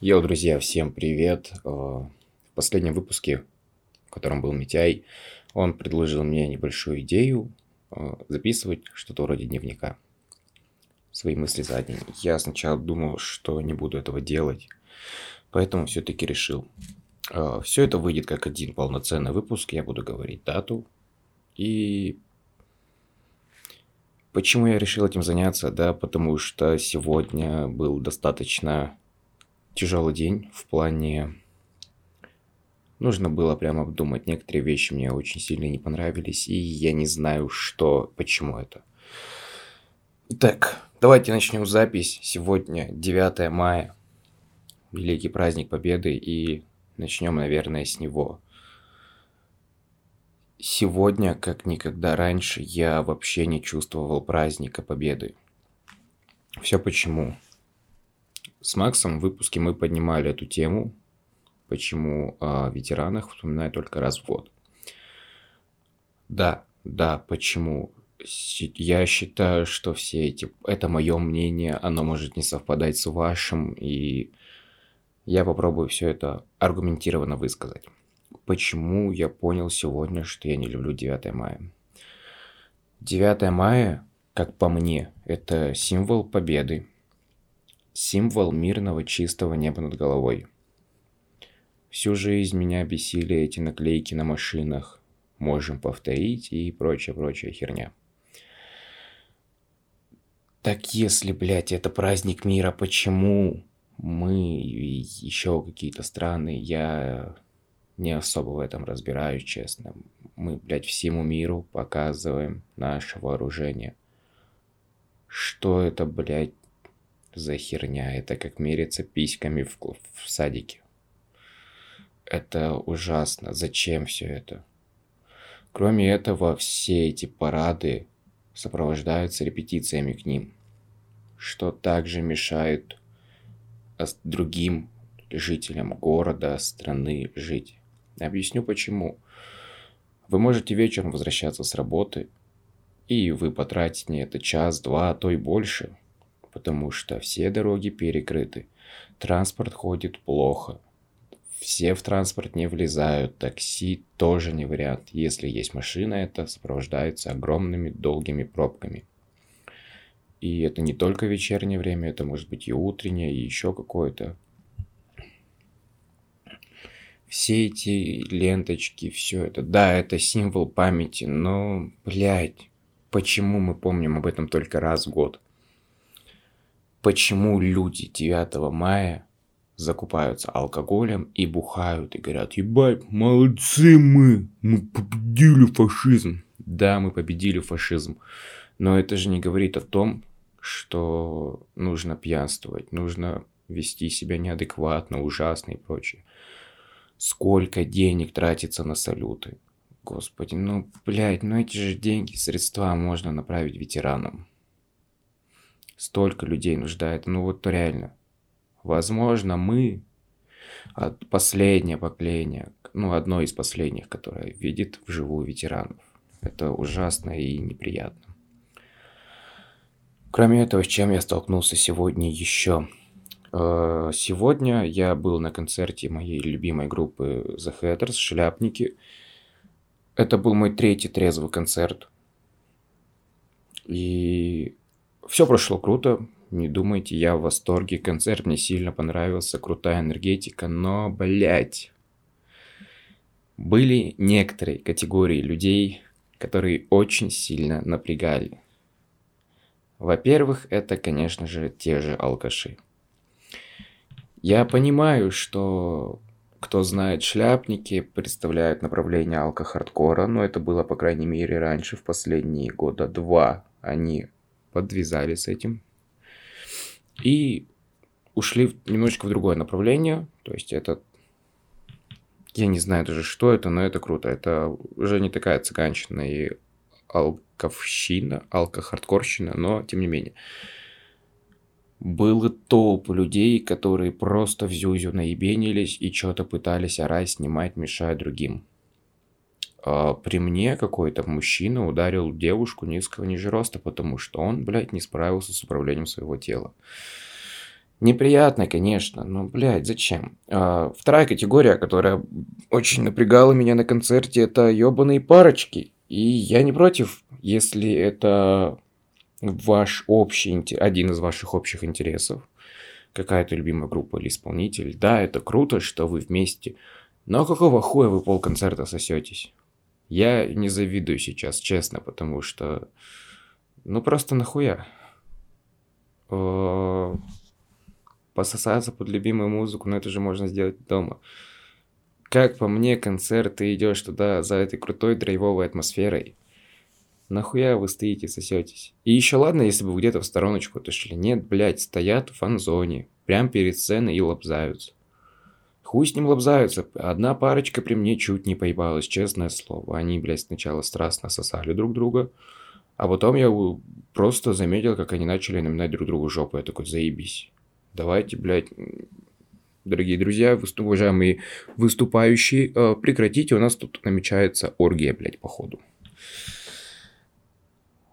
Йоу, друзья, всем привет! В последнем выпуске, в котором был Митяй, он предложил мне небольшую идею записывать что-то вроде дневника. Свои мысли за день. Я сначала думал, что не буду этого делать, поэтому все-таки решил. Все это выйдет как один полноценный выпуск. Я буду говорить дату. И почему я решил этим заняться? Да, потому что сегодня был достаточно тяжелый день в плане... Нужно было прямо обдумать. Некоторые вещи мне очень сильно не понравились, и я не знаю, что, почему это. Итак, давайте начнем запись. Сегодня 9 мая, великий праздник Победы, и начнем, наверное, с него. Сегодня, как никогда раньше, я вообще не чувствовал праздника Победы. Все почему. С Максом в выпуске мы поднимали эту тему, почему о ветеранах вспоминаю только раз в год. Да, почему. Я считаю, что все эти... Это мое мнение, оно может не совпадать с вашим, и я попробую все это аргументированно высказать. Почему я понял сегодня, что я не люблю 9 мая? 9 мая, как по мне, это символ победы, символ мирного чистого неба над головой. Всю жизнь меня бесили эти наклейки на машинах. Можем повторить и прочая херня. Так если, блядь, это праздник мира, почему мы и еще какие-то страны, я не особо в этом разбираюсь, честно. Мы, блядь, всему миру показываем наше вооружение. Что это, блядь, за херня? Это как мериться письками в садике. Это ужасно. Зачем все это? Кроме этого, все эти парады сопровождаются репетициями к ним, что также мешает другим жителям города, страны жить. Объясню почему. Вы можете вечером возвращаться с работы, и вы потратите на это час, два, а то и больше, потому что все дороги перекрыты, транспорт ходит плохо. Все в транспорт не влезают, такси тоже не вариант. Если есть машина, это сопровождается огромными долгими пробками. И это не только вечернее время, это может быть и утреннее, и еще какое-то. Все эти ленточки, все это. Да, это символ памяти, но, блядь, почему мы помним об этом только раз в год? Почему люди 9 мая... закупаются алкоголем и бухают, и говорят: ебать, молодцы мы победили фашизм. Да, мы победили фашизм, но это же не говорит о том, что нужно пьянствовать, нужно вести себя неадекватно, ужасно и прочее. Сколько денег тратится на салюты? Господи, блядь, эти же деньги, средства можно направить ветеранам. Столько людей нуждается, реально. Возможно, мы от последнего поколения, одно из последних, которое видит вживую ветеранов. Это ужасно и неприятно. Кроме этого, с чем я столкнулся сегодня еще? Сегодня я был на концерте моей любимой группы The Hatters, «Шляпники». Это был мой третий трезвый концерт. И все прошло круто. Не думайте, я в восторге. Концерт мне сильно понравился, крутая энергетика, но, блядь, были некоторые категории людей, которые очень сильно напрягали. Во-первых, это, конечно же, те же алкаши. Я понимаю, что кто знает «Шляпники», представляют направление алко-хардкора, но это было, по крайней мере, раньше, в последние года 2 они подвязали с этим. И ушли немножечко в другое направление. То есть это... Я не знаю даже, что это, но это круто. Это уже не такая цыганщина и алковщина, алкохардкорщина, но тем не менее. Было толпы людей, которые просто в зюзю наебенились и что-то пытались орать, снимать, мешая другим. При мне какой-то мужчина ударил девушку низкого ниже роста, потому что он, блядь, не справился с управлением своего тела. Неприятно, конечно, но, блядь, зачем? Вторая категория, которая очень напрягала меня на концерте, это ёбаные парочки. И я не против, если это ваш общий, один из ваших общих интересов. Какая-то любимая группа или исполнитель. Да, это круто, что вы вместе. Но какого хуя вы полконцерта сосетесь? Я не завидую сейчас, честно, потому что... Ну, просто нахуя? Пососаться под любимую музыку, но это же можно сделать дома. Как по мне, концерт, ты идешь туда за этой крутой драйвовой атмосферой. Нахуя вы стоите, сосетесь? И еще ладно, если бы вы где-то в стороночку отошли. Нет, блядь, стоят в фан-зоне. Прям перед сценой и лобзаются. Хуй с ним лобзаются. Одна парочка при мне чуть не поебалась, честное слово. Они, блядь, сначала страстно сосали друг друга. А потом я просто заметил, как они начали наминать друг другу жопу. Я такой, заебись. Давайте, блядь... Дорогие друзья, уважаемые выступающие, прекратите, у нас тут намечается оргия, блядь, походу.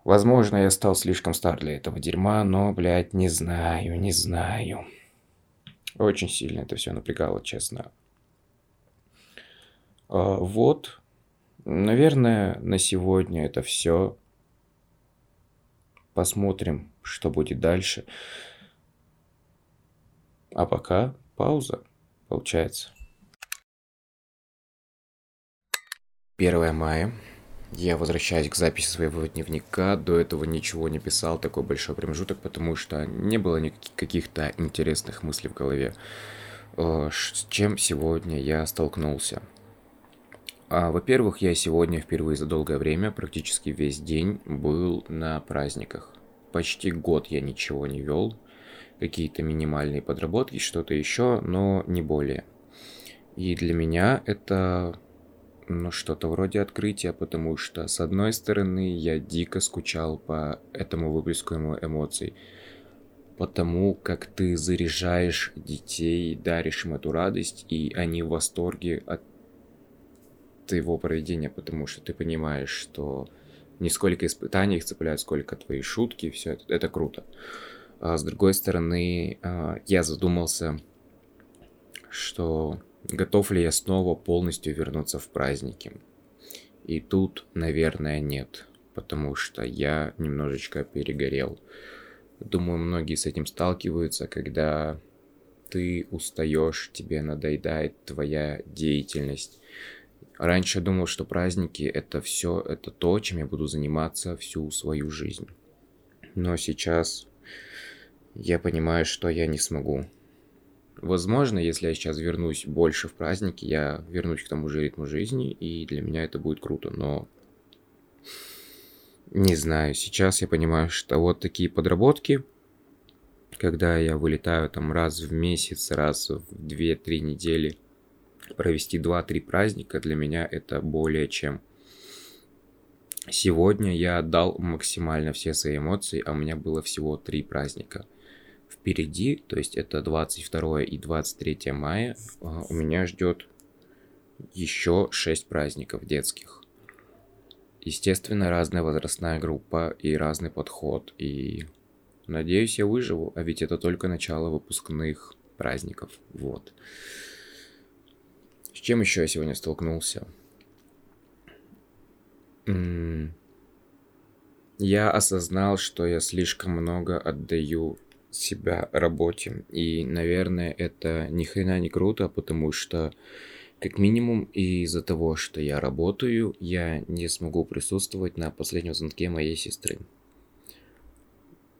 Возможно, я стал слишком стар для этого дерьма, но, блядь, не знаю. Очень сильно это все напрягало, честно. Вот. Наверное, на сегодня это все. Посмотрим, что будет дальше. А пока... Пауза, получается. 1 мая. Я возвращаюсь к записи своего дневника. До этого ничего не писал, такой большой промежуток, потому что не было никаких каких-то интересных мыслей в голове. С чем сегодня я столкнулся? Во-первых, я сегодня впервые за долгое время, практически весь день, был на праздниках. Почти год я ничего не вел. Какие-то минимальные подработки, что-то еще, но не более. И для меня это, ну, что-то вроде открытия, потому что, с одной стороны, я дико скучал по этому выплеску эмоций, потому как ты заряжаешь детей, даришь им эту радость, и они в восторге от твоего проведения, потому что ты понимаешь, что не сколько испытаний их цепляют, сколько твои шутки, все это круто. С другой стороны, я задумался, что готов ли я снова полностью вернуться в праздники. И тут, наверное, нет, потому что я немножечко перегорел. Думаю, многие с этим сталкиваются, когда ты устаешь, тебе надоедает твоя деятельность. Раньше я думал, что праздники — это все, это то, чем я буду заниматься всю свою жизнь. Но сейчас... Я понимаю, что я не смогу. Возможно, если я сейчас вернусь больше в праздники, я вернусь к тому же ритму жизни, и для меня это будет круто, но... Не знаю, сейчас я понимаю, что вот такие подработки, когда я вылетаю там раз в месяц, раз в 2-3 недели, провести 2-3 праздника, для меня это более чем... Сегодня я отдал максимально все свои эмоции, а у меня было всего 3 праздника. Впереди, то есть это 22 и 23 мая, у меня ждет еще 6 праздников детских. Естественно, разная возрастная группа и разный подход. И надеюсь, я выживу, а ведь это только начало выпускных праздников. Вот. С чем еще я сегодня столкнулся? Я осознал, что я слишком много отдаю себя работе, и, наверное, это ни хрена не круто, потому что, как минимум, из-за того, что я работаю, я не смогу присутствовать на последнем звонке моей сестры.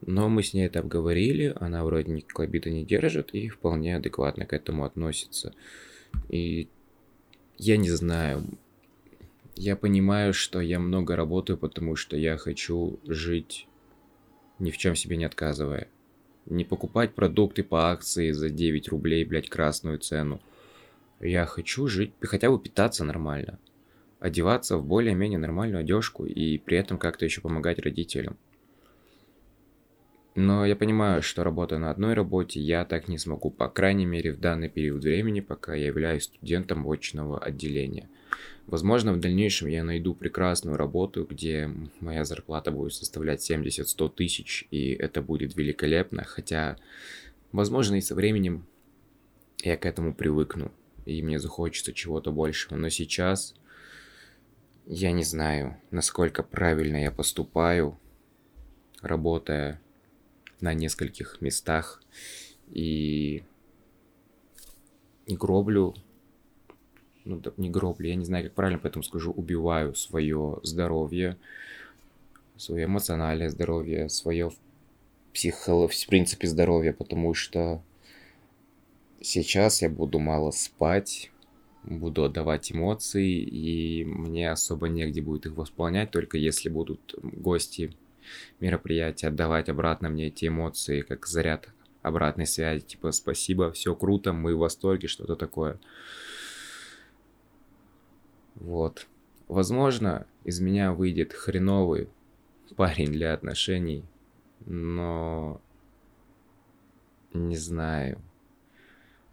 Но мы с ней это обговорили, она вроде никакой обиды не держит и вполне адекватно к этому относится. И я не знаю... Я понимаю, что я много работаю, потому что я хочу жить, ни в чем себе не отказывая. Не покупать продукты по акции за 9 рублей, блядь, красную цену. Я хочу жить, хотя бы питаться нормально. Одеваться в более-менее нормальную одежку и при этом как-то еще помогать родителям. Но я понимаю, что работа на одной работе, я так не смогу. По крайней мере, в данный период времени, пока я являюсь студентом очного отделения. Возможно, в дальнейшем я найду прекрасную работу, где моя зарплата будет составлять 70-100 тысяч, и это будет великолепно, хотя Возможно, и со временем я к этому привыкну, и мне захочется чего-то большего. Но сейчас я не знаю, насколько правильно я поступаю, работая на нескольких местах и гроблю, ну да, не гроблю, я не знаю, как правильно, поэтому скажу, убиваю свое здоровье, свое эмоциональное здоровье, свое в принципе здоровье, потому что сейчас я буду мало спать, буду отдавать эмоции, и мне особо негде будет их восполнять, только если будут гости мероприятия отдавать обратно мне эти эмоции, как заряд обратной связи, типа спасибо, все круто, мы в восторге, что-то такое. Вот. Возможно, из меня выйдет хреновый парень для отношений, но не знаю.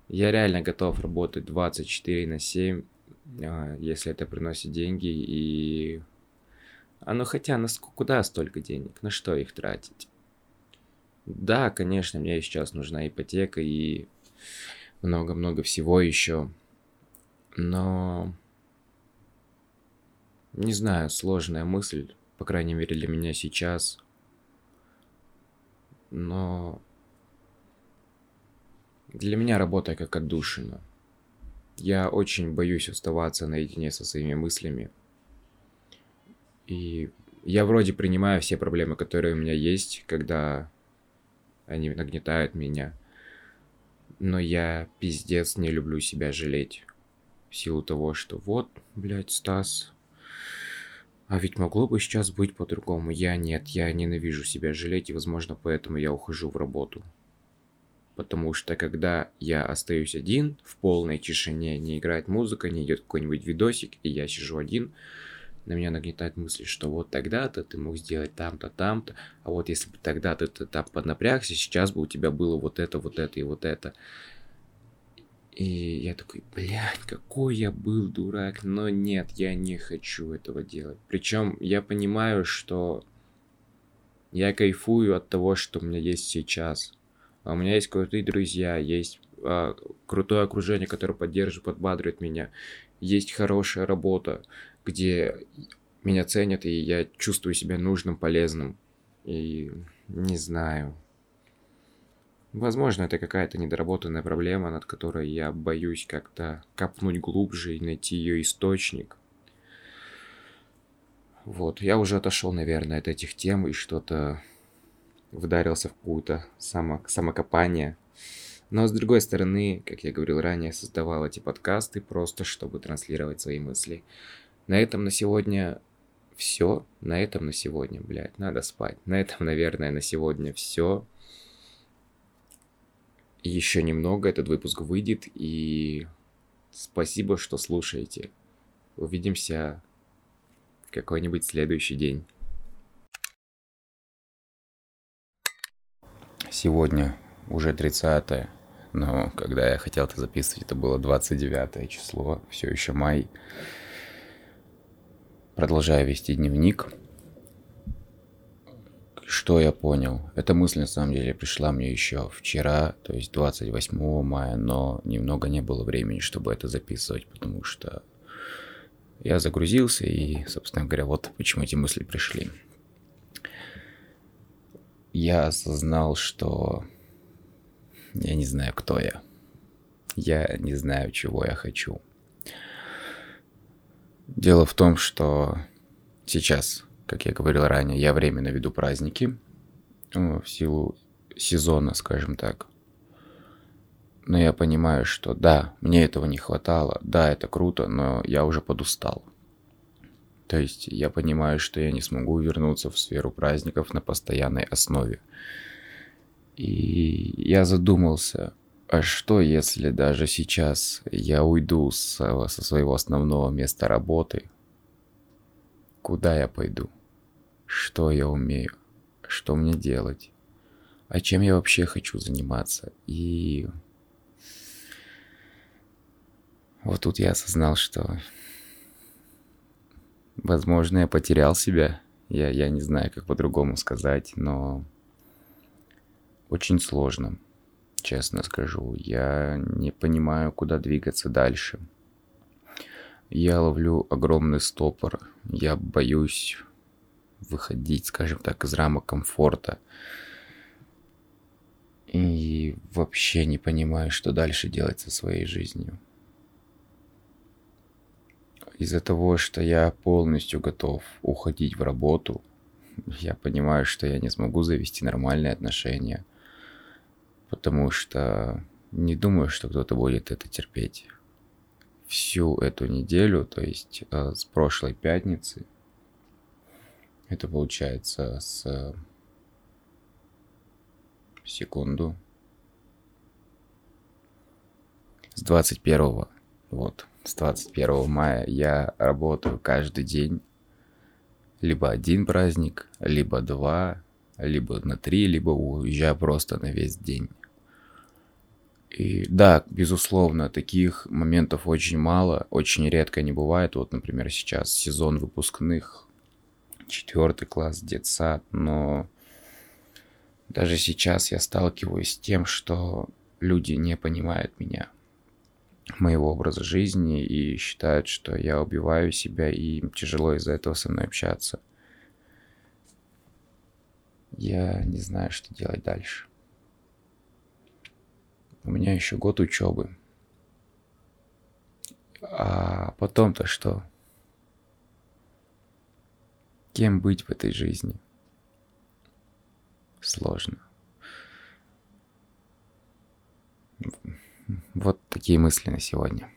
Я реально готов работать 24/7, если это приносит деньги, и... Ну хотя, куда столько денег? На что их тратить? Да, конечно, мне сейчас нужна ипотека и много-много всего еще. Но... Не знаю, сложная мысль, по крайней мере для меня сейчас. Но... Для меня работа как отдушина. Я очень боюсь оставаться наедине со своими мыслями. И я вроде принимаю все проблемы, которые у меня есть, когда они нагнетают меня. Но я пиздец не люблю себя жалеть. В силу того, что вот, блядь, Стас. А ведь могло бы сейчас быть по-другому. Я ненавижу себя жалеть, и, возможно, поэтому я ухожу в работу. Потому что когда я остаюсь один, в полной тишине, не играет музыка, не идет какой-нибудь видосик, и я сижу один, на меня нагнетает мысль, что вот тогда-то ты мог сделать там-то, там-то, а вот если бы тогда-то ты там поднапрягся, сейчас бы у тебя было вот это и вот это. И я такой, блядь, какой я был дурак, но нет, я не хочу этого делать. Причем я понимаю, что я кайфую от того, что у меня есть сейчас. У меня есть крутые друзья, есть крутое окружение, которое поддерживает, подбадривает меня. Есть хорошая работа, где меня ценят, и я чувствую себя нужным, полезным. И не знаю. Возможно, это какая-то недоработанная проблема, над которой я боюсь как-то копнуть глубже и найти ее источник. Вот, я уже отошел, наверное, от этих тем и что-то... вдарился в какое-то самокопание. Но, с другой стороны, как я говорил ранее, создавал эти подкасты просто, чтобы транслировать свои мысли. На этом на сегодня все. На этом на сегодня, блядь, надо спать. На этом, наверное, на сегодня все. Еще немного, этот выпуск выйдет. И спасибо, что слушаете. Увидимся в какой-нибудь следующий день. Сегодня уже 30-е, но когда я хотел это записывать, это было 29 число, все еще май. Продолжаю вести дневник. Что я понял? Эта мысль на самом деле пришла мне еще вчера, то есть 28 мая, но немного не было времени, чтобы это записывать, потому что я загрузился и, собственно говоря, вот почему эти мысли пришли. Я осознал, что я не знаю, кто я. Я не знаю, чего я хочу. Дело в том, что сейчас, как я говорил ранее, я временно веду праздники, в силу сезона, скажем так. Но я понимаю, что да, мне этого не хватало, да, это круто, но я уже подустал. То есть я понимаю, что я не смогу вернуться в сферу праздников на постоянной основе. И я задумался, а что если даже сейчас я уйду со своего основного места работы? Куда я пойду? Что я умею? Что мне делать? А чем я вообще хочу заниматься? И вот тут я осознал, что... Возможно, я потерял себя, я не знаю, как по-другому сказать, но очень сложно. честно скажу. Я не понимаю, куда двигаться дальше. Я ловлю огромный стопор. Я боюсь выходить, скажем так, из рамок комфорта. И вообще не понимаю, что дальше делать со своей жизнью. Из-за того, что я полностью готов уходить в работу, я понимаю, что я не смогу завести нормальные отношения, потому что не думаю, что кто-то будет это терпеть. Всю эту неделю, то есть с прошлой пятницы, это получается с... Секунду. С 21-го, вот, с 21 мая я работаю каждый день. Либо один праздник, либо два, либо на три, либо уезжаю просто на весь день. И да, безусловно, таких моментов очень мало, очень редко не бывает. Вот, например, сейчас сезон выпускных, 4 класс, детсад, но... Даже сейчас я сталкиваюсь с тем, что люди не понимают меня, моего образа жизни, и считают, что я убиваю себя, и им тяжело из-за этого со мной общаться. Я не знаю, что делать дальше. У меня еще год учебы. А потом-то что? Кем быть в этой жизни? Сложно. Вот такие мысли на сегодня.